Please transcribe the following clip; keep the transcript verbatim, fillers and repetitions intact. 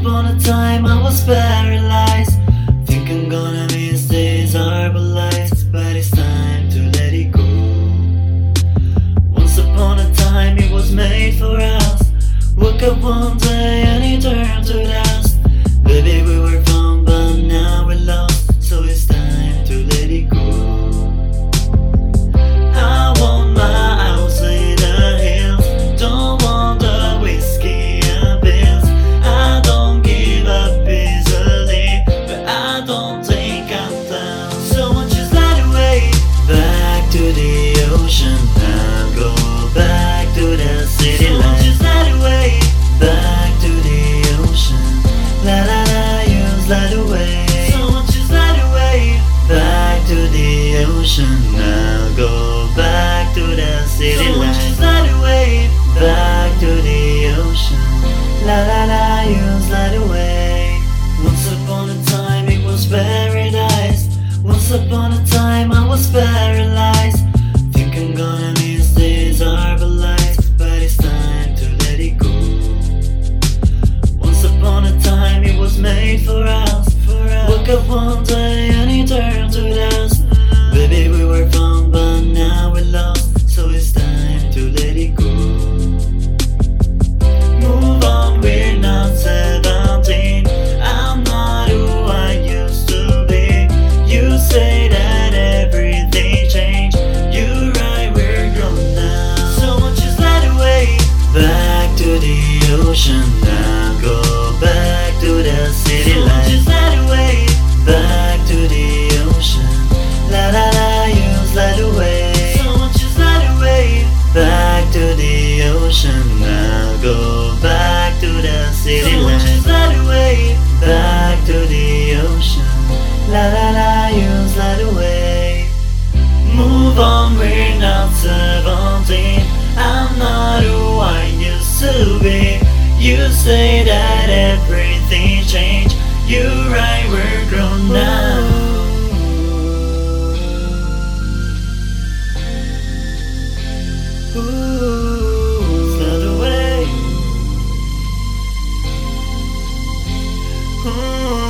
upon a time I was paralyzed. Think I'm gonna miss these herbalized, but it's time to let it go. Once upon a time it was made for us. Woke up one day and it turned to dust. Baby, we were found, but now we're lost. So it's time to let it go. I want my house in the hills. Don't want the whiskey and pills. I don't give up easily, but I don't think I'm down. So I just slide away back to the ocean and go back to the city lights. Back to the ocean, la la la, you slide away. So won't you slide away? Back to the ocean, I'll go back to the city lights. So won't you slide away? Back to the ocean, la la la, you slide away. Once upon a time it was paradise. Once upon a time I was paralyzed. Think I'm gonna miss these herbalife. Made for us. Woke up one day and it turned to dust. Baby, we were found, but now we're lost. So it's time to let it go. Move on, we're not seventeen. I'm not who I used to be. You say that everything changed. You're right, we're grown now. So won't you slide away? Back to the ocean now, go. Back to the city so lights. You slide away. Back to the ocean. La la la, you slide away. So won't you slide away? Back to the ocean. Now go back to the city so lights. So won't you slide away? Back to the ocean. La la la, you slide away. Move on, we're not seventeen. I'm not who I used to be. You say that everything changed. You're right, we're grown now. Slide away. Ooh.